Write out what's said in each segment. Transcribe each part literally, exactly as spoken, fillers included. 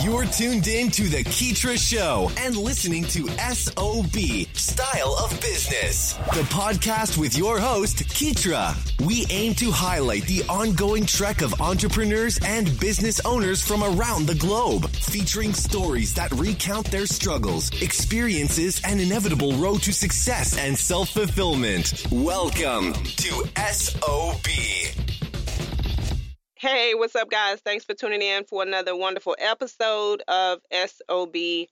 You're tuned in to The Keetria Show and listening to S O B, Style of Business, the podcast with your host, Keetria. We aim to highlight the ongoing trek of entrepreneurs and business owners from around the globe, featuring stories that recount their struggles, experiences, and inevitable road to success and self-fulfillment. Welcome to S O B. Hey, what's up, guys? Thanks for tuning in for another wonderful episode of S O B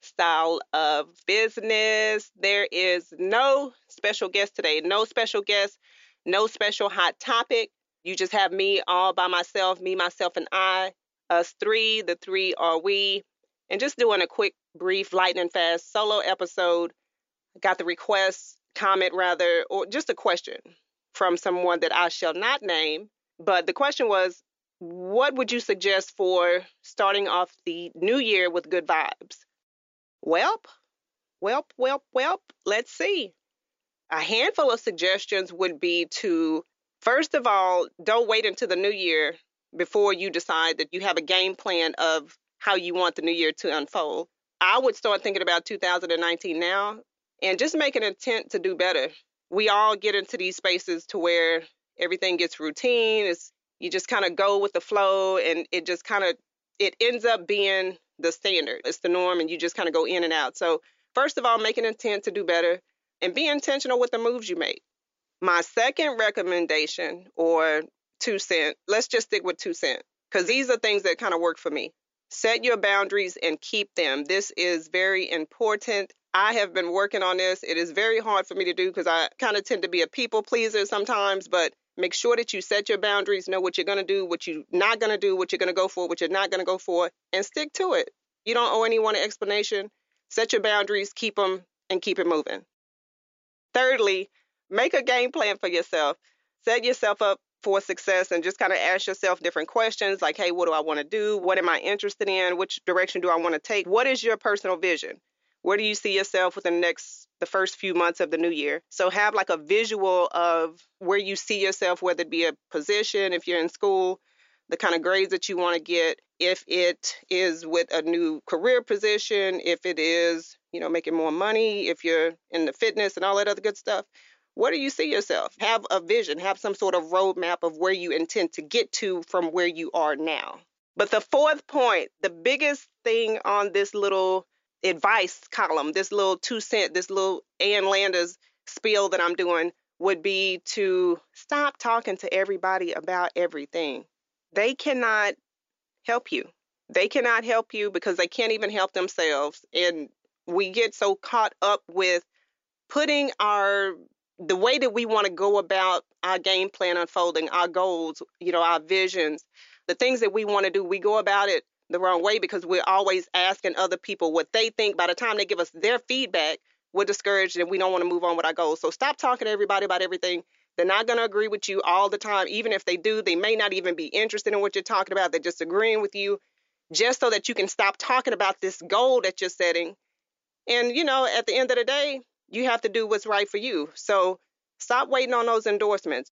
Style of Business. There is no special guest today, no special guest, no special hot topic. You just have me all by myself, me, myself, and I, us three, the three are we, and just doing a quick, brief, lightning fast solo episode. Got the request, comment rather, or just a question from someone that I shall not name. But the question was, what would you suggest for starting off the new year with good vibes? Welp, welp, welp, welp. Let's see. A handful of suggestions would be to, first of all, don't wait until the new year before you decide that you have a game plan of how you want the new year to unfold. I would start thinking about two thousand nineteen now and just make an intent to do better. We all get into these spaces to where everything gets routine. It's, you just kind of go with the flow, and it just kind of, it ends up being the standard. It's the norm, and you just kind of go in and out. So first of all, make an intent to do better and be intentional with the moves you make. My second recommendation, or two cent, let's just stick with two cent, because these are things that kind of work for me. Set your boundaries and keep them. This is very important. I have been working on this. It is very hard for me to do because I kind of tend to be a people pleaser sometimes, but make sure that you set your boundaries, know what you're going to do, what you're not going to do, what you're going to go for, what you're not going to go for, and stick to it. You don't owe anyone an explanation. Set your boundaries, keep them, and keep it moving. Thirdly, make a game plan for yourself. Set yourself up for success and just kind of ask yourself different questions like, hey, what do I want to do? What am I interested in? Which direction do I want to take? What is your personal vision? Where do you see yourself within the next, the first few months of the new year? So have like a visual of where you see yourself, whether it be a position, if you're in school, the kind of grades that you want to get, if it is with a new career position, if it is, you know, making more money, if you're in the fitness and all that other good stuff. Where do you see yourself? Have a vision, have some sort of roadmap of where you intend to get to from where you are now. But the fourth point, the biggest thing on this little advice column, this little two cent, this little Ann Landers spiel that I'm doing, would be to stop talking to everybody about everything. They cannot help you. They cannot help you because they can't even help themselves. And we get so caught up with putting our, the way that we want to go about our game plan unfolding, our goals, you know, our visions, the things that we want to do, we go about it the wrong way because we're always asking other people what they think. By the time they give us their feedback, we're discouraged and we don't want to move on with our goals. So stop talking to everybody about everything. They're not going to agree with you all the time. Even if they do, they may not even be interested in what you're talking about. They're just agreeing with you just so that you can stop talking about this goal that you're setting. And, you know, at the end of the day, you have to do what's right for you. So stop waiting on those endorsements.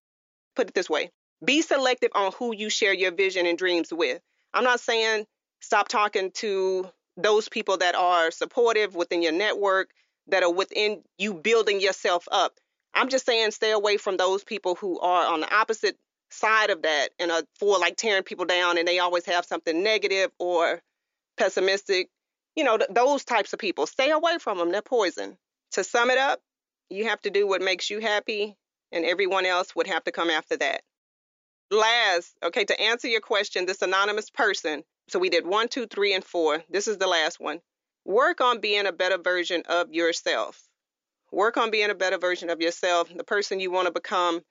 Put it this way. Be selective on who you share your vision and dreams with. I'm not saying stop talking to those people that are supportive within your network, that are within you building yourself up. I'm just saying stay away from those people who are on the opposite side of that and are for like tearing people down, and they always have something negative or pessimistic. You know, th- those types of people. Stay away from them. They're poison. To sum it up, you have to do what makes you happy, and everyone else would have to come after that. Last, okay, to answer your question, this anonymous person, so we did one, two, three, and four. This is the last one. Work on being a better version of yourself. Work on being a better version of yourself, the person you want to become.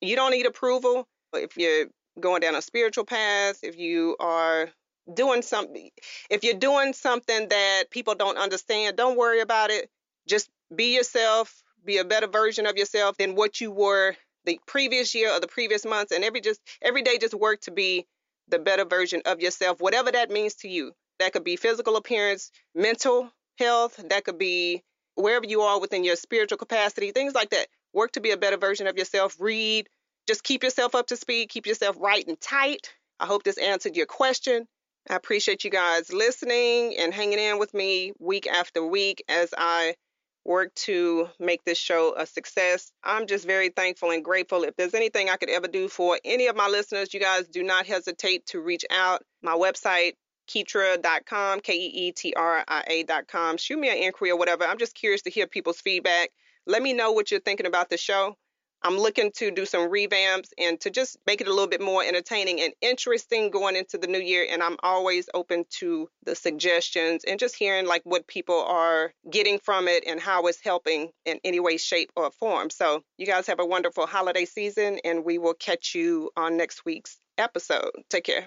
You don't need approval. If you're going down a spiritual path, if you are doing something, if you're doing something that people don't understand, don't worry about it. Just be yourself, be a better version of yourself than what you were the previous year or the previous months. And every just every day, just work to be the better version of yourself, whatever that means to you. That could be physical appearance, mental health. That could be wherever you are within your spiritual capacity, things like that. Work to be a better version of yourself. Read. Just keep yourself up to speed. Keep yourself right and tight. I hope this answered your question. I appreciate you guys listening and hanging in with me week after week as I work to make this show a success. I'm just very thankful and grateful. If there's anything I could ever do for any of my listeners, you guys do not hesitate to reach out. My website, Keetria dot com, K E E T R I A dot com. Shoot me an inquiry or whatever. I'm just curious to hear people's feedback. Let me know what you're thinking about the show. I'm looking to do some revamps and to just make it a little bit more entertaining and interesting going into the new year. And I'm always open to the suggestions and just hearing like what people are getting from it and how it's helping in any way, shape, or form. So you guys have a wonderful holiday season, and we will catch you on next week's episode. Take care.